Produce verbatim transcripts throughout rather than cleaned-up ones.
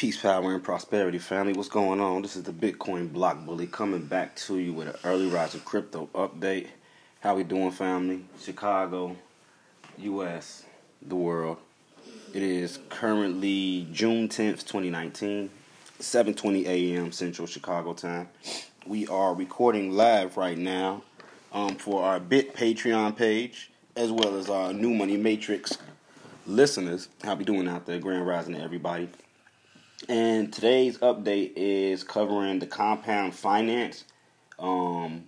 Peace, power, and prosperity, family. What's going on? This is the Bitcoin Block Bully coming back to you with an early rise of crypto update. How we doing, family? Chicago, U S, the world. It is currently June tenth, twenty nineteen, seven twenty a.m. Central Chicago time. We are recording live right now um, for our Bit Patreon page, as well as our New Money Matrix listeners. How we doing out there? Grand rising to everybody. And today's update is covering the Compound Finance um,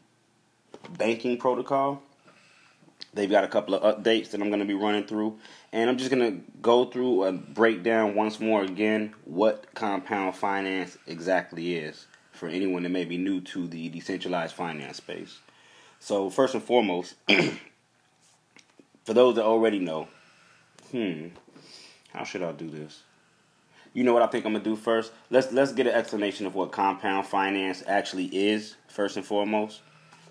banking protocol. They've got a couple of updates that I'm going to be running through. And I'm just going to go through and break down once more again what Compound Finance exactly is for anyone that may be new to the decentralized finance space. So first and foremost, for those that already know, hmm, how should I do this? You know what I think I'm going to do first? Let's let's get an explanation of what Compound Finance actually is, first and foremost.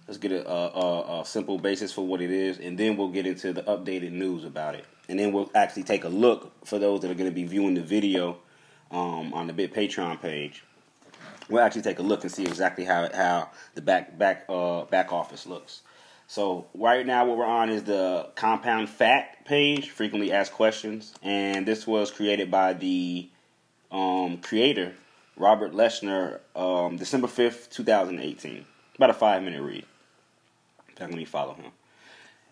Let's get a, a, a simple basis for what it is, and then we'll get into the updated news about it. And then we'll actually take a look for those that are going to be viewing the video um, on the Bit Patreon page. We'll actually take a look and see exactly how how the back back uh, back office looks. So right now what we're on is the Compound F A Q page, frequently asked questions. And this was created by the Um, creator, Robert Leshner, um, December fifth, twenty eighteen. About a five-minute read. Let me follow him.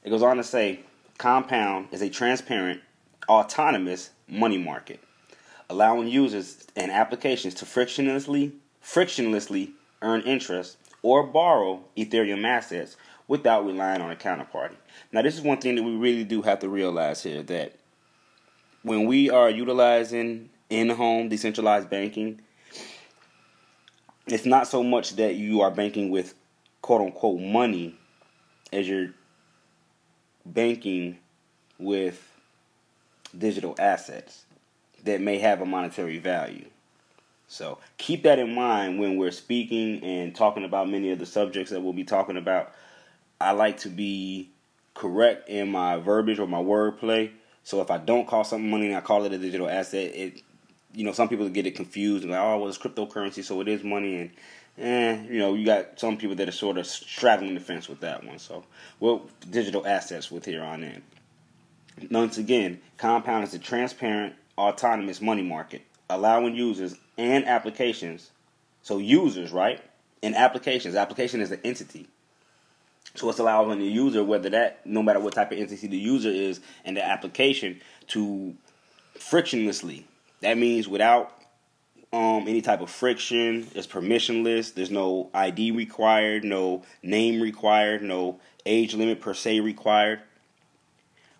It goes on to say, Compound is a transparent, autonomous money market, allowing users and applications to frictionlessly, frictionlessly earn interest or borrow Ethereum assets without relying on a counterparty. Now, this is one thing that we really do have to realize here, that when we are utilizing in-home decentralized banking, it's not so much that you are banking with quote-unquote money as you're banking with digital assets that may have a monetary value. So keep that in mind when we're speaking and talking about many of the subjects that we'll be talking about. I like to be correct in my verbiage or my wordplay. So if I don't call something money and I call it a digital asset, it You know, some people get it confused and like, oh, well, it's cryptocurrency, so it is money. And, eh, you know, you got some people that are sort of straddling the fence with that one. So, well, digital assets with here on in. Once again, Compound is a transparent, autonomous money market, allowing users and applications. So users, right? And applications. Application is an entity. So it's allowing the user, whether that, no matter what type of entity the user is, and the application to frictionlessly. That means without um, any type of friction. It's permissionless. There's no I D required, no name required, no age limit per se required.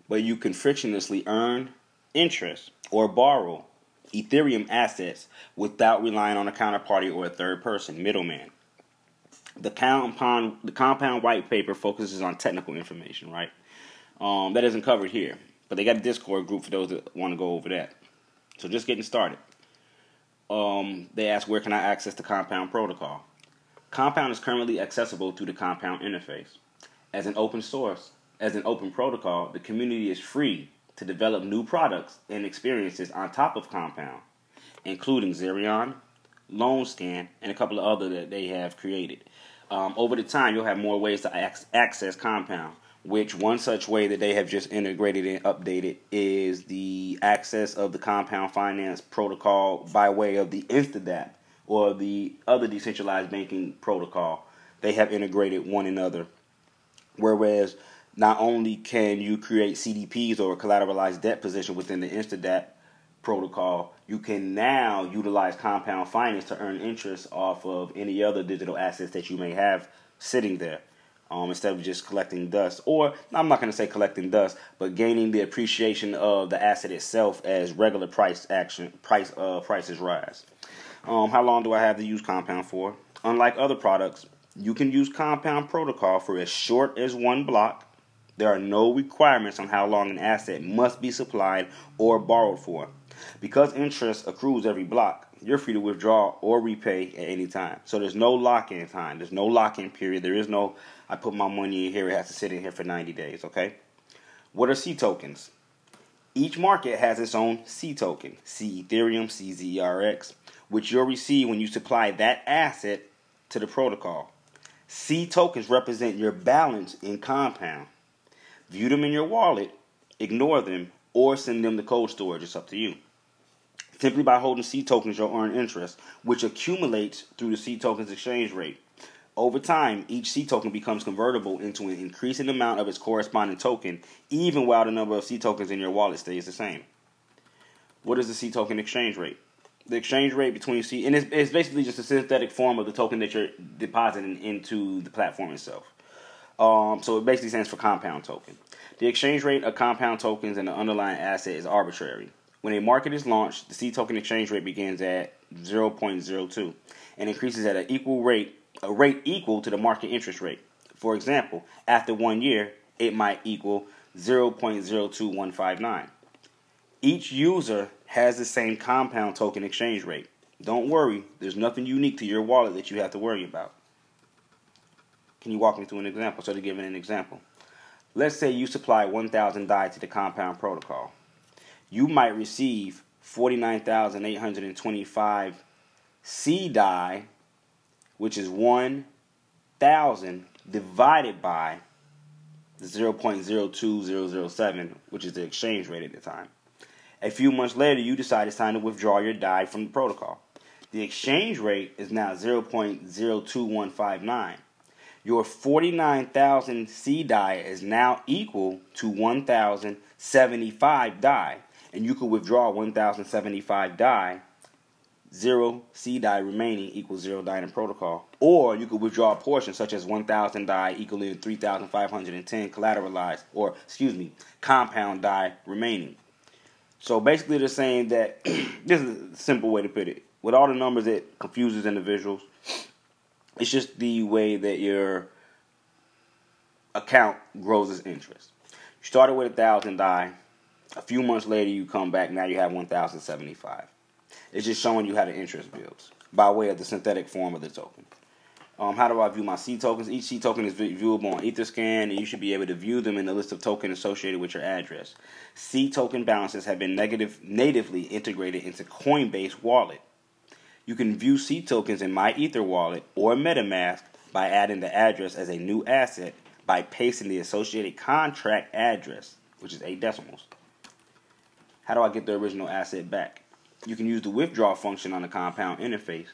But you can frictionlessly earn interest or borrow Ethereum assets without relying on a counterparty or a third person middleman. The compound, the compound white paper focuses on technical information, right? Um, that isn't covered here, but they got a Discord group for those that want to go over that. So just getting started. Um, they asked, where can I access the Compound protocol? Compound is currently accessible through the Compound interface. As an open source, as an open protocol, the community is free to develop new products and experiences on top of Compound, including Zerion, LoanScan, and a couple of other that they have created. Um, over the time, you'll have more ways to ac- access Compound. Which one such way that they have just integrated and updated is the access of the Compound Finance protocol by way of the InstaDapp or the other decentralized banking protocol. They have integrated one another. Whereas not only can you create C D Ps or a collateralized debt position within the InstaDapp protocol, you can now utilize Compound Finance to earn interest off of any other digital assets that you may have sitting there. Um, instead of just collecting dust, or I'm not going to say collecting dust, but gaining the appreciation of the asset itself as regular price action price uh, prices rise. Um, how long do I have to use Compound for? Unlike other products, you can use Compound protocol for as short as one block. There are no requirements on how long an asset must be supplied or borrowed for. Because interest accrues every block, you're free to withdraw or repay at any time. So there's no lock-in time. There's no lock-in period. There is no, I put my money in here, it has to sit in here for ninety days, okay? What are C tokens? Each market has its own C token, C Ethereum, C Z R X, which you'll receive when you supply that asset to the protocol. C tokens represent your balance in Compound. View them in your wallet, ignore them, or send them to cold storage. It's up to you. Simply by holding C tokens, you'll earn interest, which accumulates through the C token's exchange rate. Over time, each C token becomes convertible into an increasing amount of its corresponding token, even while the number of C tokens in your wallet stays the same. What is the C token exchange rate? The exchange rate between C, and it's, it's basically just a synthetic form of the token that you're depositing into the platform itself. Um, so it basically stands for compound token. The exchange rate of compound tokens and the underlying asset is arbitrary. When a market is launched, the C token exchange rate begins at zero point zero two and increases at an equal rate, a rate equal to the market interest rate. For example, after one year, it might equal zero point zero two one five nine. Each user has the same compound token exchange rate. Don't worry, there's nothing unique to your wallet that you have to worry about. Can you walk me through an example? So to give an example, let's say you supply one thousand D A I to the Compound protocol. You might receive forty-nine thousand eight hundred twenty-five C D A I, which is one thousand divided by the zero point zero two zero zero seven, which is the exchange rate at the time. A few months later, you decide it's time to withdraw your D A I from the protocol. The exchange rate is now zero point zero two one five nine. Your forty-nine thousand C D A I is now equal to one thousand seventy-five D A I, and you could withdraw one thousand seventy-five D A I, zero C D A I remaining equals zero D A I in the protocol, or you could withdraw a portion such as one thousand D A I equaling three thousand five hundred ten collateralized, or excuse me, compound D A I remaining. So basically they're saying that, this is a simple way to put it, with all the numbers it confuses individuals. It's just the way that your account grows its interest. You started with one thousand D A I. A few months later, you come back. Now you have one thousand seventy-five. It's just showing you how the interest builds by way of the synthetic form of the token. Um, how do I view my C tokens? Each C token is viewable on Etherscan, and you should be able to view them in the list of tokens associated with your address. C token balances have been negative, natively integrated into Coinbase Wallet. You can view C tokens in my Ether wallet or Metamask by adding the address as a new asset by pasting the associated contract address, which is eight decimals. How do I get the original asset back? You can use the withdraw function on the Compound interface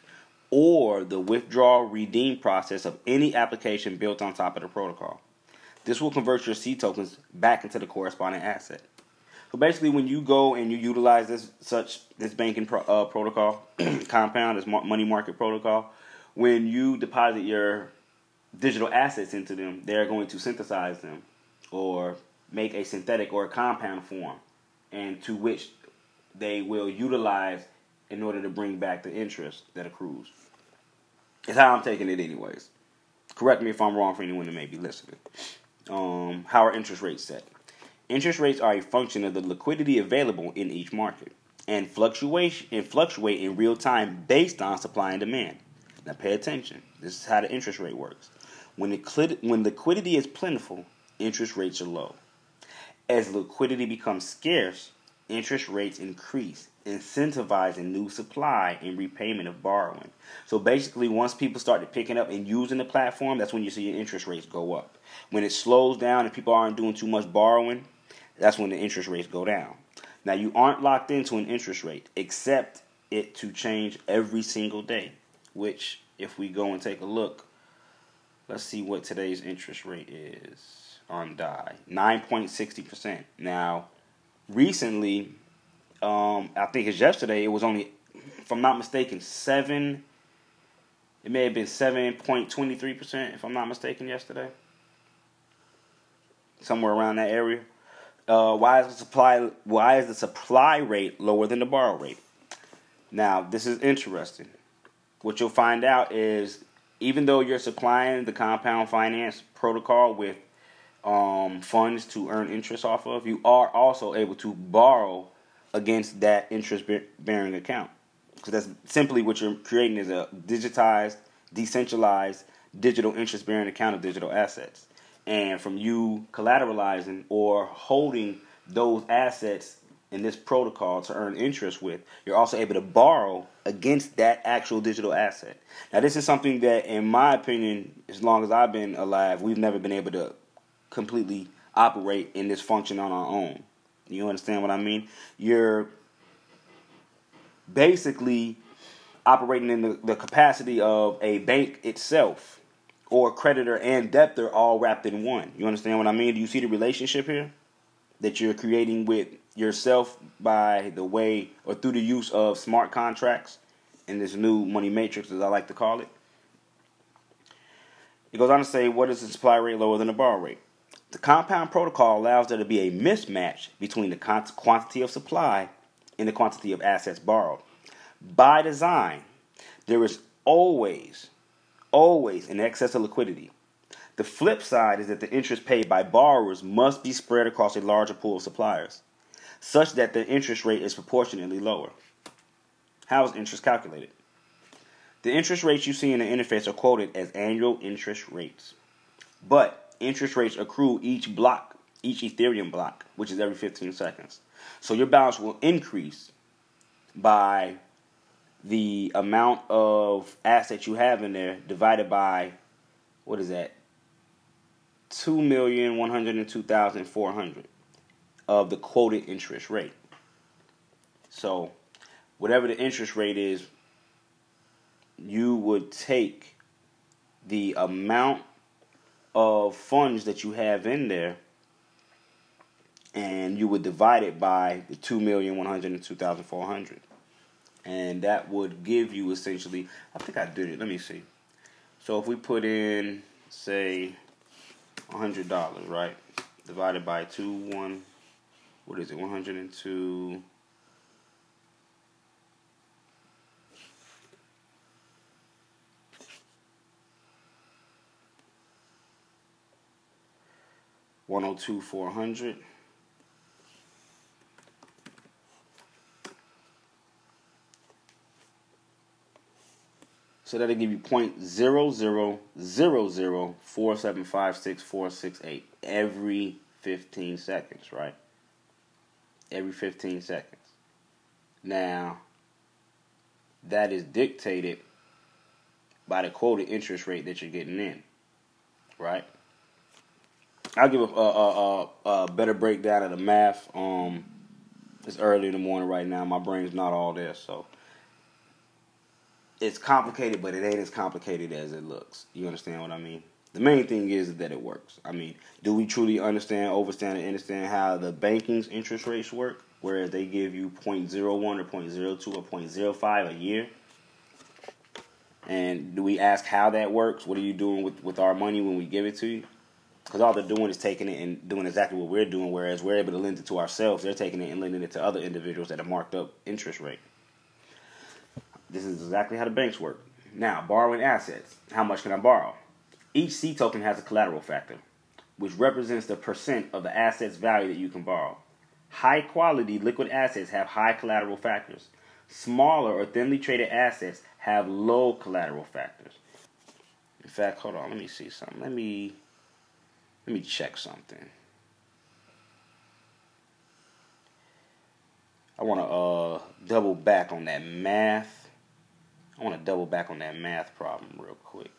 or the withdraw redeem process of any application built on top of the protocol. This will convert your C tokens back into the corresponding asset. So basically, when you go and you utilize this such this banking pro, uh, protocol, Compound, this money market protocol, when you deposit your digital assets into them, they're going to synthesize them or make a synthetic or a compound form, and to which they will utilize in order to bring back the interest that accrues. It's how I'm taking it anyways. Correct me if I'm wrong for anyone that may be listening. Um, how are interest rates set? Interest rates are a function of the liquidity available in each market and fluctuate, and fluctuate in real time based on supply and demand. Now pay attention. This is how the interest rate works. When, it, when liquidity is plentiful, interest rates are low. As liquidity becomes scarce, interest rates increase, incentivizing new supply and repayment of borrowing. So basically, once people started picking up and using the platform, that's when you see your interest rates go up. When it slows down and people aren't doing too much borrowing, that's when the interest rates go down. Now, you aren't locked into an interest rate, except it to change every single day, which if we go and take a look, let's see what today's interest rate is on D A I. nine point six zero percent. Now, recently, um, I think it's yesterday, it was only, if I'm not mistaken, seven, it may have been seven point two three percent, if I'm not mistaken, yesterday. Somewhere around that area. Uh, why is the supply why is the supply rate lower than the borrow rate? Now, this is interesting. What you'll find out is, even though you're supplying the Compound Finance protocol with um, funds to earn interest off of, you are also able to borrow against that interest-bearing account. So that's simply what you're creating, is a digitized, decentralized, digital interest-bearing account of digital assets. And from you collateralizing or holding those assets in this protocol to earn interest with, you're also able to borrow against that actual digital asset. Now, this is something that, in my opinion, as long as I've been alive, we've never been able to completely operate in this function on our own. You understand what I mean? You're basically operating in the, the capacity of a bank itself, or creditor and debtor all wrapped in one. You understand what I mean? Do you see the relationship here that you're creating with yourself by the way, or through the use of smart contracts in this new money matrix, as I like to call it? It goes on to say, what is the supply rate lower than the borrow rate? The compound protocol allows there to be a mismatch between the quantity of supply and the quantity of assets borrowed. By design, there is always, always an excess of liquidity. The flip side is that the interest paid by borrowers must be spread across a larger pool of suppliers, such that the interest rate is proportionately lower. How is interest calculated? The interest rates you see in the interface are quoted as annual interest rates, but interest rates accrue each block, each Ethereum block, which is every fifteen seconds. So your balance will increase by the amount of assets you have in there divided by, what is that, two million one hundred two thousand four hundred of the quoted interest rate. So whatever the interest rate is, you would take the amount of funds that you have in there and you would divide it by the two million one hundred two thousand four hundred. And that would give you essentially, I think I did it, let me see. So if we put in, say, one hundred dollars, right? Divided by two, one, what is it, one hundred two, one hundred two, four hundred. So that'll give you zero point zero zero zero zero four seven five six four six eight every fifteen seconds, right? Every fifteen seconds. Now, that is dictated by the quoted interest rate that you're getting in, right? I'll give a, a, a, a better breakdown of the math. Um, it's early in the morning right now. My brain's not all there, so it's complicated, but it ain't as complicated as it looks. You understand what I mean? The main thing is that it works. I mean, do we truly understand, overstand, and understand how the banking's interest rates work, whereas they give you zero point zero one or zero point zero two or zero point zero five a year? And do we ask how that works? What are you doing with, with our money when we give it to you? Because all they're doing is taking it and doing exactly what we're doing, whereas we're able to lend it to ourselves. They're taking it and lending it to other individuals at a marked-up interest rate. This is exactly how the banks work. Now, borrowing assets. How much can I borrow? Each C token has a collateral factor, which represents the percent of the asset's value that you can borrow. High-quality liquid assets have high collateral factors. Smaller or thinly traded assets have low collateral factors. In fact, hold on. Let me see something. Let me, let me check something. I want to uh, double back on that math. I want to double back on that math problem real quick.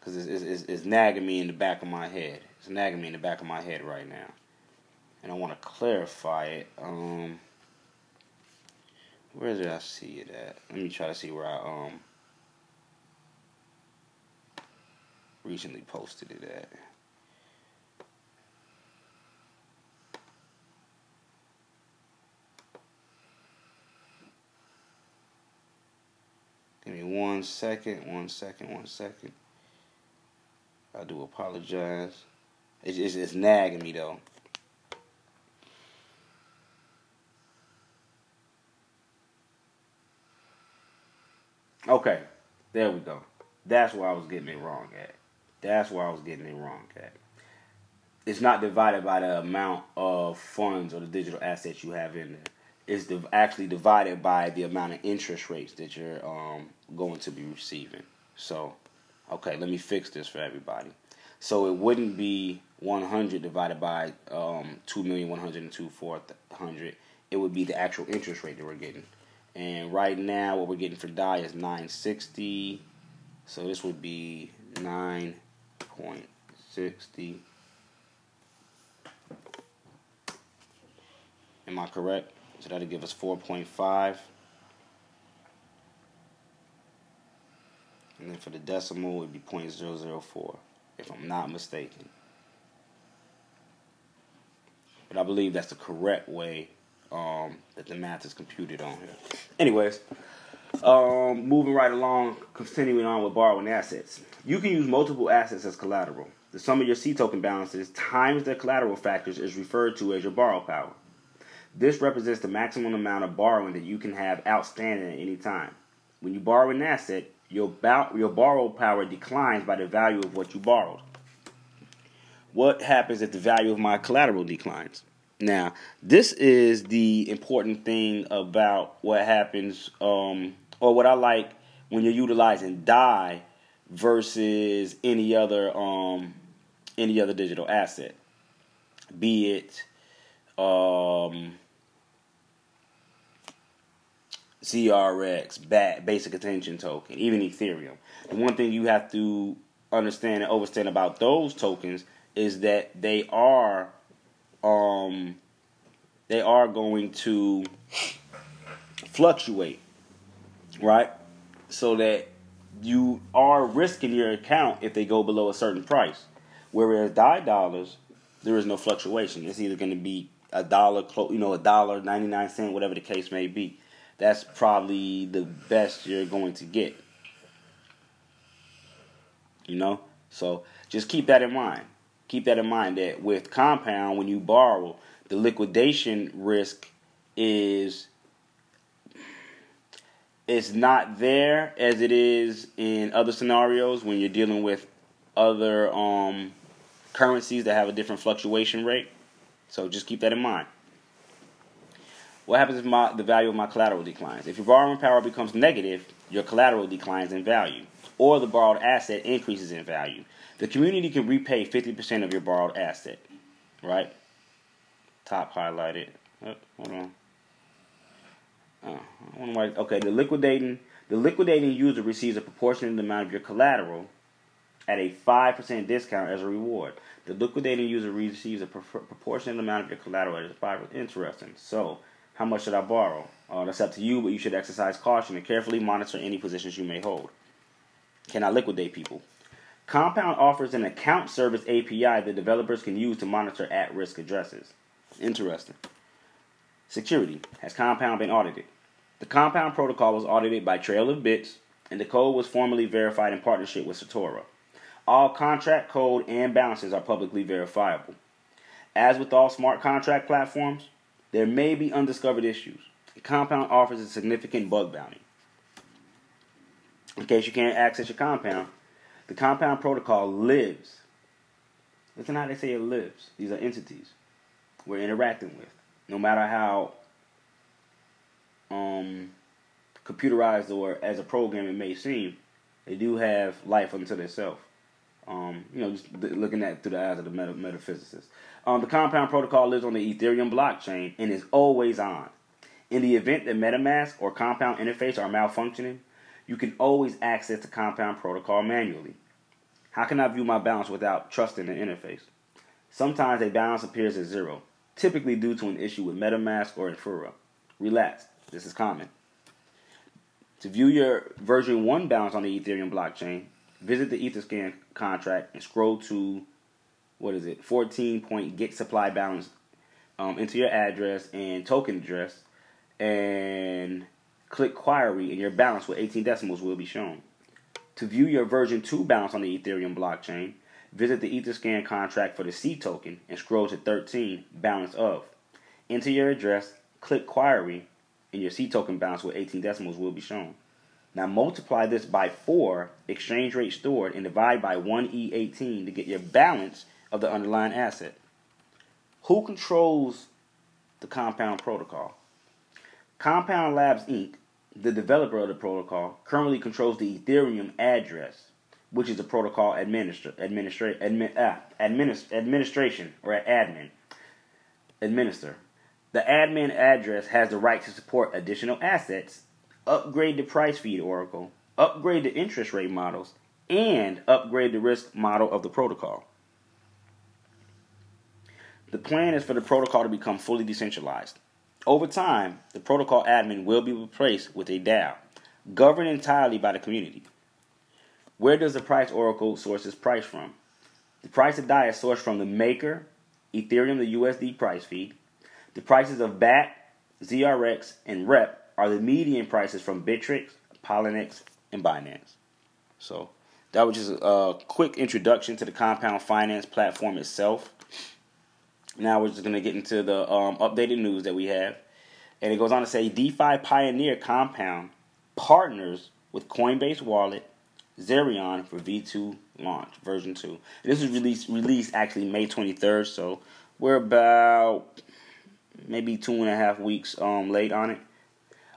Because it's, it's, it's nagging me in the back of my head. It's nagging me in the back of my head right now. And I want to clarify it. Um, where did I see it at? Let me try to see where I um recently posted it at. Give me one second, one second, one second. I do apologize. It's, it's, it's nagging me, though. Okay, there we go. That's where I was getting it wrong at. That's where I was getting it wrong at. It's not divided by the amount of funds or the digital assets you have in there. Is actually divided by the amount of interest rates that you're um, going to be receiving. So, okay, let me fix this for everybody. So it wouldn't be one hundred divided by um, two million one hundred two thousand four hundred, it would be the actual interest rate that we're getting. And right now, what we're getting for D A I is nine sixty. So this would be nine point six zero. Am I correct? So that'll give us four point five. And then for the decimal, it would be zero point zero zero four, if I'm not mistaken. But I believe that's the correct way um, that the math is computed on here. Anyways, um, moving right along, continuing on with borrowing assets. You can use multiple assets as collateral. The sum of your C token balances times their collateral factors is referred to as your borrow power. This represents the maximum amount of borrowing that you can have outstanding at any time. When you borrow an asset, your, your borrow power declines by the value of what you borrowed. What happens if the value of my collateral declines? Now, this is the important thing about what happens, um, or what I like when you're utilizing D A I versus any other um, any other digital asset, be it um, Z R X, B A T, Basic Attention Token, even Ethereum. The one thing you have to understand and overstand about those tokens is that they are, um, they are going to fluctuate, right? So that you are risking your account if they go below a certain price. Whereas D A I dollars, there is no fluctuation. It's either going to be a dollar, you know, a dollar ninety-nine cent, whatever the case may be. That's probably the best you're going to get. You know, so just keep that in mind. Keep that in mind that with Compound, when you borrow, the liquidation risk is it's not there as it is in other scenarios when you're dealing with other um, currencies that have a different fluctuation rate. So just keep that in mind. What happens if my, the value of my collateral declines? If your borrowing power becomes negative, your collateral declines in value, or the borrowed asset increases in value. The community can repay fifty percent of your borrowed asset, right? Top highlighted. Oh, hold on. Oh, I wonder why. Okay, the liquidating the liquidating user receives a proportionate amount of your collateral at a five percent discount as a reward. The liquidating user receives a proportionate amount of your collateral at a five percent. Interesting. So, how much should I borrow? Uh, that's up to you, but you should exercise caution and carefully monitor any positions you may hold. Can I liquidate people? Compound offers an account service A P I that developers can use to monitor at-risk addresses. Interesting. Security. Has Compound been audited? The Compound protocol was audited by Trail of Bits, and the code was formally verified in partnership with Satoru. All contract code and balances are publicly verifiable. As with all smart contract platforms, there may be undiscovered issues. Compound offers a significant bug bounty. In case you can't access your Compound, the Compound protocol lives. Listen how they say it lives. These are entities we're interacting with. No matter how um, computerized or as a program it may seem, they do have life unto themselves. Um, you know, just looking at it through the eyes of the meta metaphysicist. Um, the Compound protocol lives on the Ethereum blockchain and is always on. In the event that MetaMask or Compound interface are malfunctioning, you can always access the Compound protocol manually. How can I view my balance without trusting the interface? Sometimes a balance appears as zero, typically due to an issue with MetaMask or Infura. Relax, this is common. To view your version one balance on the Ethereum blockchain, visit the Etherscan contract and scroll to, what is it, fourteen point get supply balance um, into your address and token address, and click query, and your balance with eighteen decimals will be shown. To view your version two balance on the Ethereum blockchain, visit the Etherscan contract for the C token and scroll to thirteen, balance of. Enter your address, click query, and your C token balance with eighteen decimals will be shown. Now multiply this by four, exchange rate stored, and divide by one E eighteen to get your balance of the underlying asset. Who controls the Compound protocol? Compound Labs, Incorporated, the developer of the protocol, currently controls the Ethereum address, which is the protocol administra administra admi ah, administ administration or admin administer. The admin address has the right to support additional assets, upgrade the price feed oracle, upgrade the interest rate models, and upgrade the risk model of the protocol. The plan is for the protocol to become fully decentralized. Over time, the protocol admin will be replaced with a D A O, governed entirely by the community. Where does the price oracle source its price from? The price of D A I is sourced from the Maker, Ethereum, the U S D price feed. The prices of B A T, Z R X, and R E P are the median prices from Bittrex, Polynex, and Binance. So that was just a quick introduction to the Compound Finance platform itself. Now we're just going to get into the um, updated news that we have. And it goes on to say, DeFi pioneer Compound partners with Coinbase Wallet, Zerion for V two launch, version two. And this was released, released actually May twenty-third, so we're about maybe two and a half weeks um, late on it.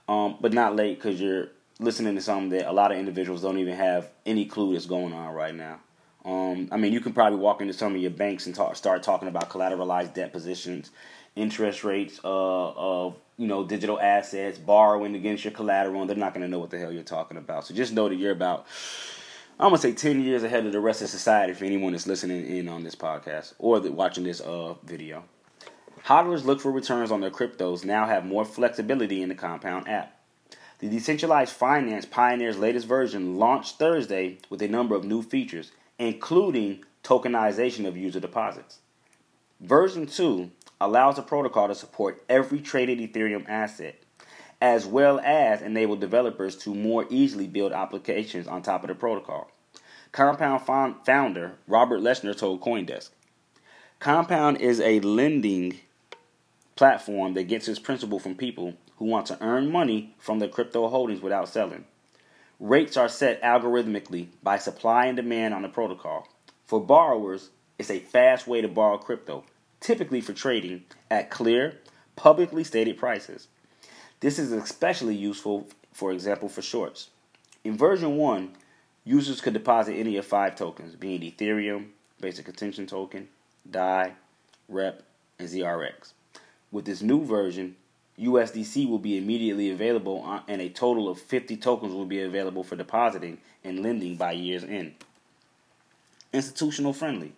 Um, but not late, because you're listening to something that a lot of individuals don't even have any clue that's going on right now. Um, I mean, you can probably walk into some of your banks and talk, start talking about collateralized debt positions, interest rates uh, of, you know, digital assets, borrowing against your collateral, and they're not going to know what the hell you're talking about. So just know that you're about, I'm going to say, ten years ahead of the rest of society for anyone that's listening in on this podcast or that watching this uh, video. Hodlers look for returns on their cryptos now have more flexibility in the Compound app. The Decentralized Finance Pioneer's latest version launched Thursday with a number of new features, including tokenization of user deposits. Version two allows the protocol to support every traded Ethereum asset, as well as enable developers to more easily build applications on top of the protocol. Compound found founder Robert Leshner told CoinDesk, Compound is a lending platform that gets its principal from people who want to earn money from their crypto holdings without selling. Rates are set algorithmically by supply and demand on the protocol. For borrowers, it's a fast way to borrow crypto, typically for trading, at clear, publicly stated prices. This is especially useful, for example, for shorts. In version one, users could deposit any of five tokens, being Ethereum, Basic Attention Token, D A I, R E P, and Z R X. With this new version, U S D C will be immediately available, and a total of fifty tokens will be available for depositing and lending by year's end. Institutional friendly.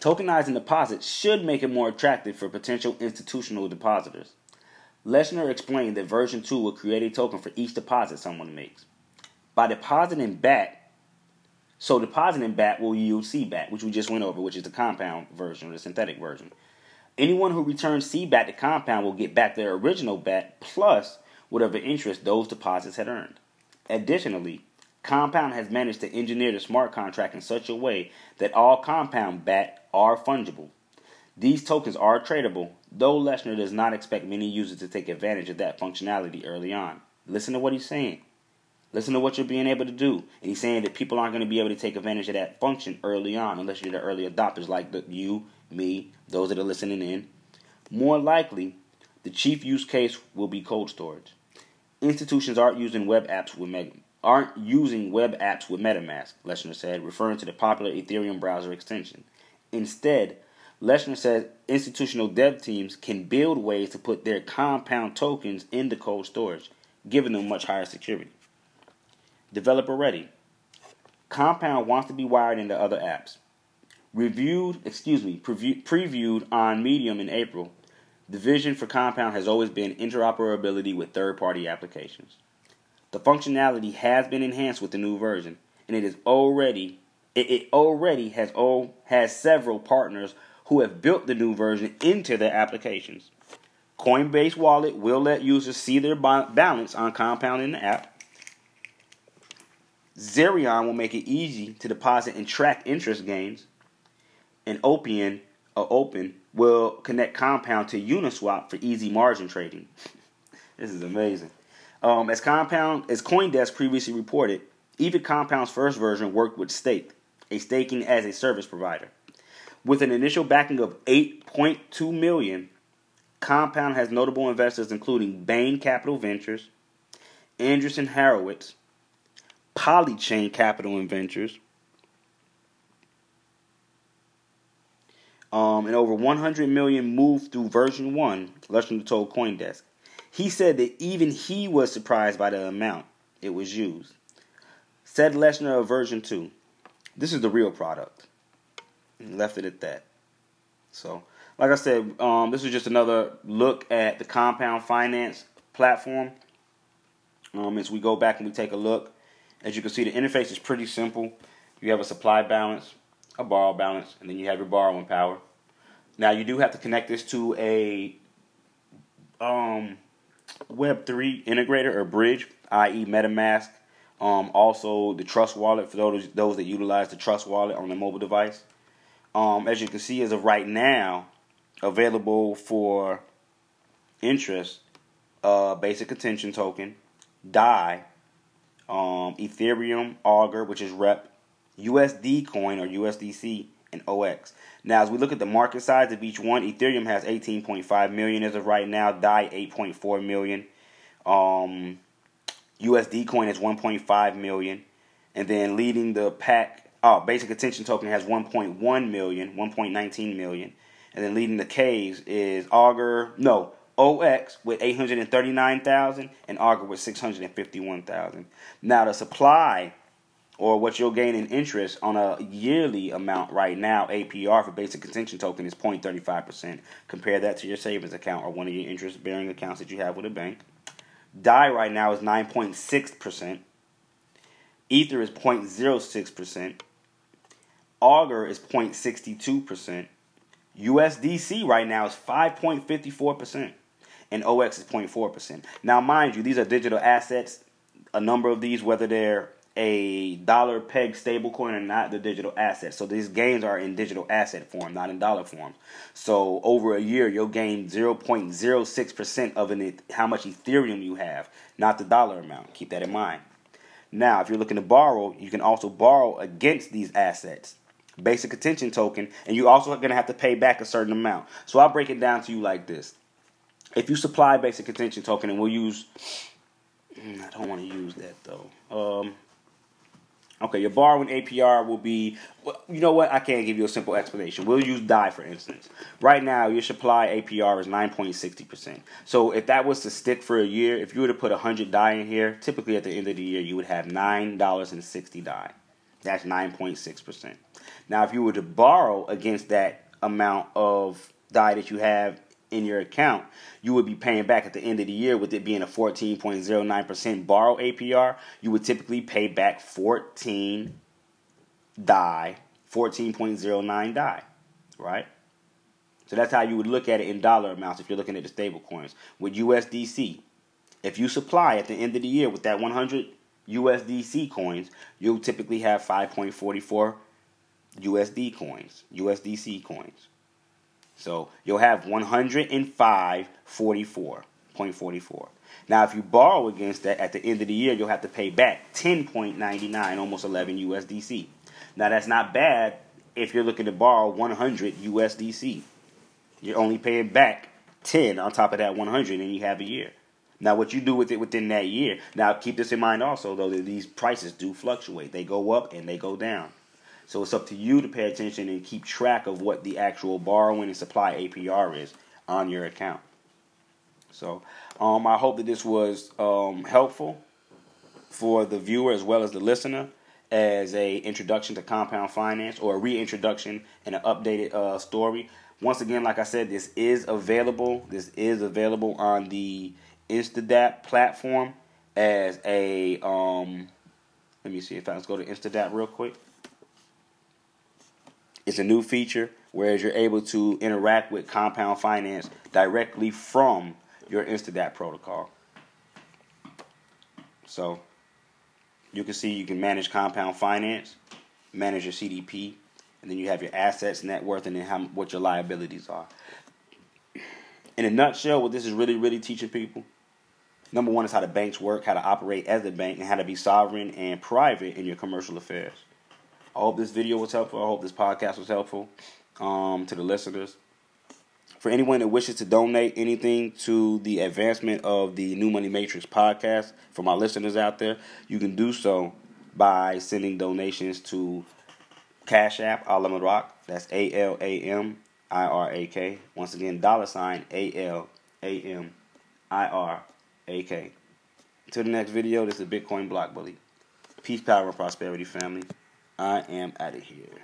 Tokenizing deposits should make it more attractive for potential institutional depositors. Leshner explained that version two will create a token for each deposit someone makes. By depositing B A T, so depositing B A T will yield C B A T, which we just went over, which is the compound version, the synthetic version. Anyone who returns C B A T to Compound will get back their original B A T plus whatever interest those deposits had earned. Additionally, Compound has managed to engineer the smart contract in such a way that all Compound B A T are fungible. These tokens are tradable, though Leshner does not expect many users to take advantage of that functionality early on. Listen to what he's saying. Listen to what you're being able to do. And he's saying that people aren't going to be able to take advantage of that function early on unless you're the early adopters like the, you, me, those that are listening in. More likely, the chief use case will be cold storage. Institutions aren't using web apps with Mega, aren't using web apps with MetaMask, Leshner said, referring to the popular Ethereum browser extension. Instead, Leshner says institutional dev teams can build ways to put their compound tokens into cold storage, giving them much higher security. Developer ready. Compound wants to be wired into other apps. Reviewed, excuse me, preview, previewed on Medium in April, the vision for Compound has always been interoperability with third-party applications. The functionality has been enhanced with the new version, and it is already it, it already has all has several partners who have built the new version into their applications. Coinbase Wallet will let users see their balance on Compound in the app. Zerion will make it easy to deposit and track interest gains. And Opian, or Open will connect Compound to Uniswap for easy margin trading. This is amazing. Um, as Compound, as CoinDesk previously reported, even Compound's first version worked with Stake, a staking as a service provider. With an initial backing of eight point two million dollars, Compound has notable investors including Bain Capital Ventures, Andreessen Horowitz, Polychain Capital and Ventures, um, and over one hundred million moved through version one, Leshner told CoinDesk. He said that even he was surprised by the amount it was used. Said Leshner of version two, this is the real product. And left it at that. So, like I said, um, this is just another look at the Compound Finance platform. Um, as we go back and we take a look, as you can see, the interface is pretty simple. You have a supply balance, a borrow balance, and then you have your borrowing power. Now, you do have to connect this to a um, Web three integrator or bridge, that is. Metamask. Um, also, the Trust Wallet for those those that utilize the Trust Wallet on their mobile device. Um, as you can see, as of right now, available for interest, uh, basic attention token, D A I, um, Ethereum, Augur, which is R E P, U S D coin or U S D C, and O X. Now, as we look at the market size of each one, Ethereum has eighteen point five million as of right now, D A I eight point four million, um, U S D coin is one point five million, and then leading the pack, oh, basic attention token has one point one million, one point one nine million, and then leading the K's is Augur, no, O X with eight hundred thirty-nine thousand and Augur with six hundred fifty-one thousand. Now, the supply, or what you'll gain in interest on a yearly amount right now, A P R for basic attention token is zero point three five percent. Compare that to your savings account or one of your interest-bearing accounts that you have with a bank. D A I right now is nine point six percent. Ether is zero point zero six percent. Augur is zero point six two percent. U S D C right now is five point five four percent. And O X is zero point four percent. Now, mind you, these are digital assets. A number of these, whether they're a dollar peg stablecoin or not, the digital asset. So these gains are in digital asset form, not in dollar form. So over a year, you'll gain zero point zero six percent of an, how much Ethereum you have, not the dollar amount. Keep that in mind. Now, if you're looking to borrow, you can also borrow against these assets. Basic attention token, and you also are going to have to pay back a certain amount. So I'll break it down to you like this. If you supply basic attention token, and we'll use, I don't want to use that though. Um, Okay, your borrowing A P R will be, you know what, I can't give you a simple explanation. We'll use D A I, for instance. Right now, your supply A P R is nine point six zero percent. So if that was to stick for a year, if you were to put one hundred D A I in here, typically at the end of the year, you would have nine dollars and sixty D A I. That's nine point six percent. Now, if you were to borrow against that amount of D A I that you have in your account, you would be paying back at the end of the year. With it being a fourteen point zero nine percent borrow A P R, you would typically pay back fourteen D A I, fourteen point zero nine D A I, right? So that's how you would look at it in dollar amounts if you're looking at the stable coins. With U S D C, if you supply at the end of the year with that one hundred U S D C coins, you'll typically have five point four four U S D coins, U S D C coins. So you'll have one hundred five point four four. Now, if you borrow against that at the end of the year, you'll have to pay back ten point nine nine, almost eleven U S D C. Now, that's not bad if you're looking to borrow one hundred U S D C. You're only paying back ten on top of that one hundred, and you have a year. Now, what you do with it within that year. Now, keep this in mind also, though, that these prices do fluctuate. They go up and they go down. So it's up to you to pay attention and keep track of what the actual borrowing and supply A P R is on your account. So um, I hope that this was um, helpful for the viewer as well as the listener as a introduction to Compound Finance, or a reintroduction and an updated uh, story. Once again, like I said, this is available. This is available on the InstaDapp platform as a, um, let me see if I can go to InstaDapp real quick. It's a new feature, whereas you're able to interact with Compound Finance directly from your InstaDapp protocol. So you can see you can manage Compound Finance, manage your C D P, and then you have your assets, net worth, and then how, what your liabilities are. In a nutshell, what this is really, really teaching people, number one is how the banks work, how to operate as a bank, and how to be sovereign and private in your commercial affairs. I hope this video was helpful. I hope this podcast was helpful um, to the listeners. For anyone that wishes to donate anything to the advancement of the New Money Matrix podcast, for my listeners out there, you can do so by sending donations to Cash App Alamirak. That's A L A M I R A K. Once again, dollar sign A L A M I R A K. Till the next video, this is Bitcoin Block Bully. Peace, power, and prosperity, family. I am out of here.